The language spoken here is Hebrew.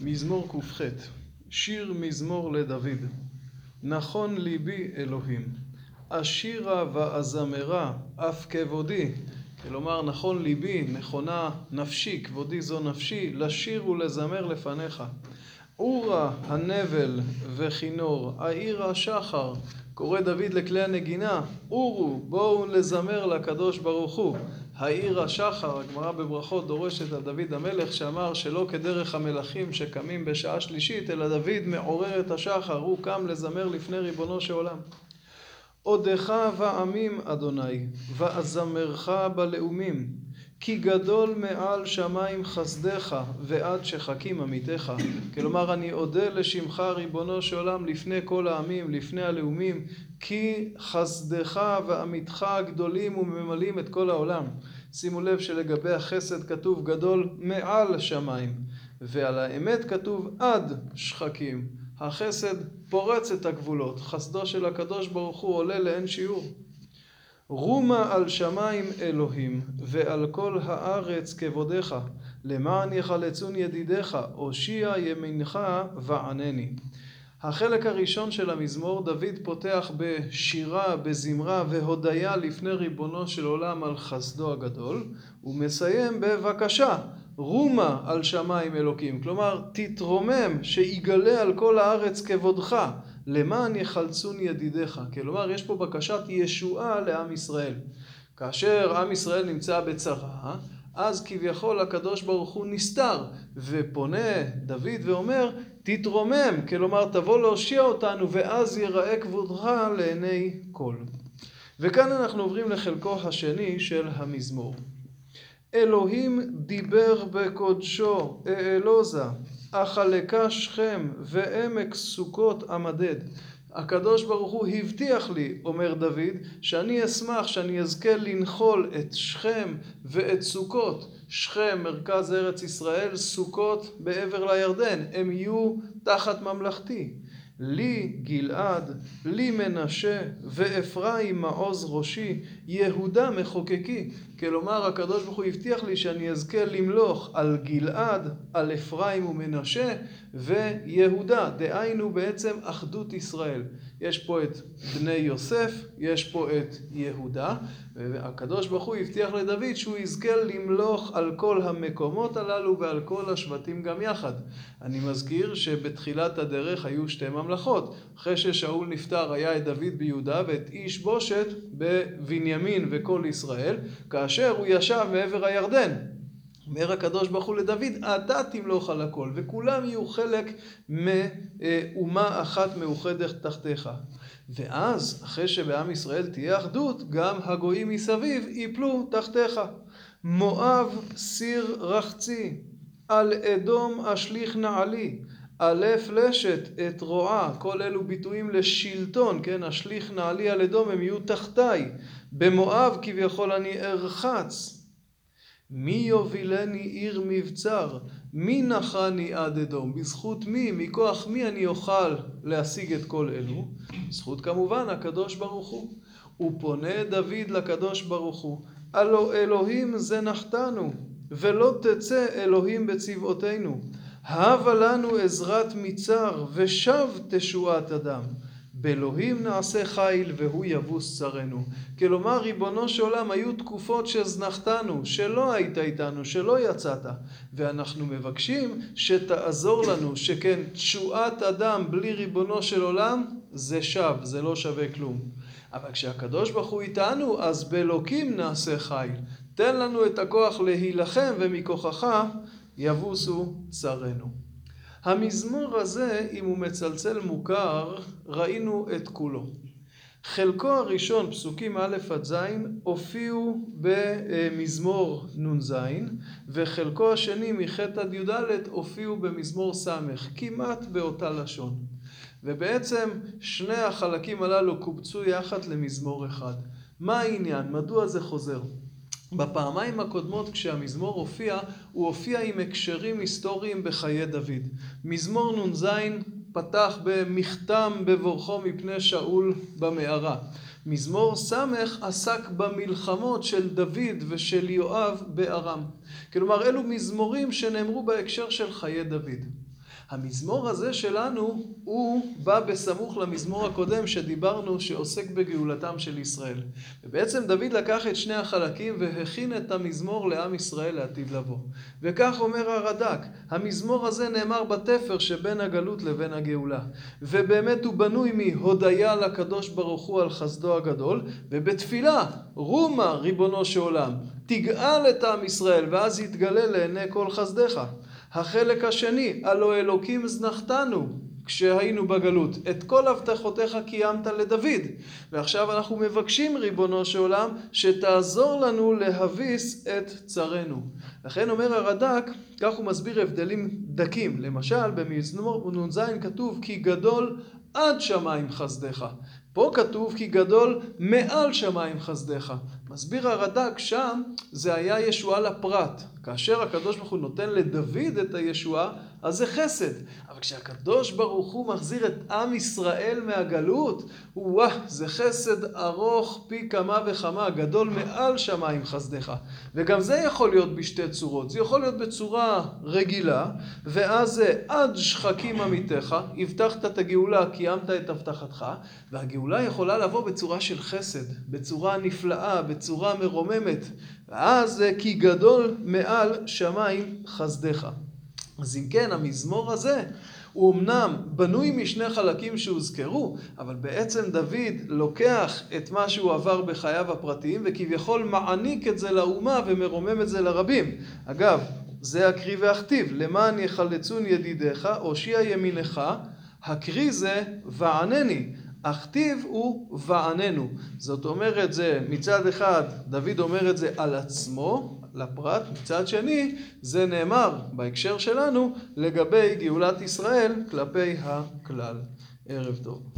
מזמור ק"ח, שיר מזמור לדוד. נכון ליבי אלוהים, אשירה ואזמרה אף כבודי. כלומר, נכון ליבי, נכונה נפשי, כבודי זו נפשי, לשיר ולזמר לפניך. אורה הנבל וכינור, העיר השחר. קורא דוד לכלי הנגינה, אורו, בואו לזמר לקדוש ברוך הוא. העיר השחר, הגמרא בברכות דורשת על דוד המלך שאמר שלא כדרך המלכים שקמים בשעה שלישית, אלא דוד מעורר את השחר, הוא קם לזמר לפני ריבונו של עולם. עודך ועמים אדוני, ואזמרך בלאומים, כי גדול מעל שמיים חסדך, ועד שחקים עמיתך. כלומר, אני אודה לשמך ריבונו של עולם לפני כל העמים, לפני הלאומים, כי חסדך ועמיתך גדולים וממלאים את כל העולם. שימו לב שלגבי החסד כתוב גדול מעל שמיים, ועל האמת כתוב עד שחקים. החסד פורץ את הגבולות, חסדו של הקדוש ברוך הוא עולה לאין שיעור. רומה על שמיים אלוהים, ועל כל הארץ כבודך, למען יחלצון ידידיך, הושיע ימינך וענני. החלק הראשון של המזמור, דוד פותח בשירה, בזמרה והודיה לפני ריבונו של עולם על חסדו הגדול, ומסיים בבקשה. רומה על שמיים אלוקים, כלומר תתרומם שיגלה על כל הארץ כבודך, למען יחלצון ידידיך. כלומר יש פה בקשת ישועה לעם ישראל. כאשר עם ישראל נמצא בצרה, אז כביכול הקדוש ברוך הוא נסתר, ופונה דוד ואומר תתרומם, כלומר תבוא להושיע אותנו ואז ייראה כבודך לעיני כל. וכאן אנחנו עוברים לחלקו השני של המזמור. אלוהים דיבר בקודשו, אלוזה, החלקה שכם ועמק סוכות עמדד. הקדוש ברוך הוא הבטיח לי, אומר דוד, שאני אשמח שאני אזכה לנחול את שכם ואת סוכות. שכם, מרכז ארץ ישראל, סוכות בעבר לירדן, הם יהיו תחת ממלכתי. לי גלעד, לי מנשה, ואפרים מעוז ראשי, יהודה מחוקקי. כלומר, הקדוש ברוך הוא הבטיח לי שאני אזכה למלוך על גלעד, על אפרים ומנשה ויהודה. דהיינו בעצם אחדות ישראל. יש פה את בני יוסף, יש פה את יהודה. והקדוש ברוך הוא הבטיח לדוד שהוא יזכה למלוך על כל המקומות הללו ועל כל השבטים גם יחד. אני מזכיר שבתחילת הדרך היו שתי ממלכות. אחרי ששאול נפטר היה את דוד ביהודה ואת איש בושת בבנימין וכל ישראל, כאשר הוא ישב מעבר הירדן. אומר הקדוש ברוך הוא לדוד, אתה תמלוך על הכל, וכולם יהיו חלק מאומה אחת מאוחדת תחתיך. ואז, אחרי שבעם ישראל תהיה אחדות, גם הגויים מסביב ייפלו תחתיך. מואב סיר רחצי, על אדום אשליך נעלי, אלף לשת את רועה. כל אלו ביטויים לשלטון, כן? אשליך נעלי על אדום, הם יהיו תחתיי. במואב כביכול אני ארחץ. מי יובילני עיר מבצר, מי נחני עד אדום. בזכות מי, מכוח מי אני אוכל להשיג את כל אלו? בזכות כמובן הקדוש ברוך הוא. ופונה דוד לקדוש ברוך הוא, הלא אלוהים זנחתנו, ולא תצא אלוהים בצבאותינו. הבה לנו עזרת מצר, ושב תשועת אדם. באלוהים נעשה חיל והוא יבוס צרנו. כלומר, ריבונו של עולם, היו תקופות שזנחתנו, שלא היית איתנו, שלא יצאת. ואנחנו מבקשים שתעזור לנו, שכן תשועת אדם בלי ריבונו של עולם, זה שב, זה לא שווה כלום. אבל כשהקדוש ברוך הוא איתנו, אז באלוקים נעשה חיל. תן לנו את הכוח להילחם ומכוחך יבוסו צרנו. המזמור הזה, אם הוא מצלצל מוכר, ראינו את כולו. חלקו הראשון, פסוקים א' עד ז', הופיעו במזמור נון ז', וחלקו השני, מח' עד י' ד', הופיעו במזמור ס', כמעט באותה לשון. ובעצם שני החלקים הללו קובצו יחד למזמור אחד. מה העניין? מדוע זה חוזר? בפעמיים הקודמות כשהמזמור הופיע, הוא הופיע עם הקשרים היסטוריים בחיי דוד. מזמור נון זין פתח במכתם בבורחו מפני שאול במערה. מזמור סמך עסק במלחמות של דוד ושל יואב בארם. כלומר, אלו מזמורים שנאמרו בהקשר של חיי דוד. המזמור הזה שלנו הוא בא בסמוך למזמור הקודם שדיברנו, שעוסק בגאולתם של ישראל. ובעצם דוד לקח את שני החלקים והכין את המזמור לעם ישראל לעתיד לבוא. וכך אומר הרד"ק, המזמור הזה נאמר בתפר שבין הגלות לבין הגאולה. ובאמת הוא בנוי מהודיה לקדוש ברוך הוא על חסדו הגדול, ובתפילה, רומה ריבונו של עולם, תגאל את עם ישראל ואז יתגלה לעיני כל חסדיך. החלק השני, הלא אלוקים זנחתנו כשהיינו בגלות, את כל הבטחותיך קיימת לדוד, ועכשיו אנחנו מבקשים ריבונו של עולם שתעזור לנו להביס את צרנו. לכן אומר הרד"ק, כך הוא מסביר הבדלים דקים, למשל במזמור נ"ז כתוב כי גדול עד שמיים חסדיך, פה כתוב כי גדול מעל שמיים חסדיך. מסביר הרד"ק, שם זה היה ישועה לפרט. כאשר הקדוש ברוך הוא נותן לדוד את הישועה, אז זה חסד. אבל כשהקדוש ברוך הוא מחזיר את עם ישראל מהגלות, זה חסד ארוך פי כמה וכמה, גדול מעל שמיים חסדיך. וגם זה יכול להיות בשתי צורות. זה יכול להיות בצורה רגילה, ואז זה עד שחקים עמיתך, הבטחת את הגאולה, קיימת את הבטחתך, והגאולה יכולה לבוא בצורה של חסד, בצורה נפלאה, בצורה מרוממת, ואז זה כי גדול מעל שמיים חסדך. אז אם כן, המזמור הזה הוא אמנם בנוי משני חלקים שהוזכרו, אבל בעצם דוד לוקח את מה שהוא עבר בחייו הפרטיים וכביכול מעניק את זה לאומה ומרומם את זה לרבים. אגב, זה הקריא והכתיב, למען יחלצון ידידיך, הושיע ימינך, הקריא זה וענני. הכתיב הוא ועננו. זאת אומרת, זה מצד אחד דוד אומר את זה על עצמו לפרט, מצד שני זה נאמר בהקשר שלנו לגבי גאולת ישראל כלפי הכלל. ערב טוב.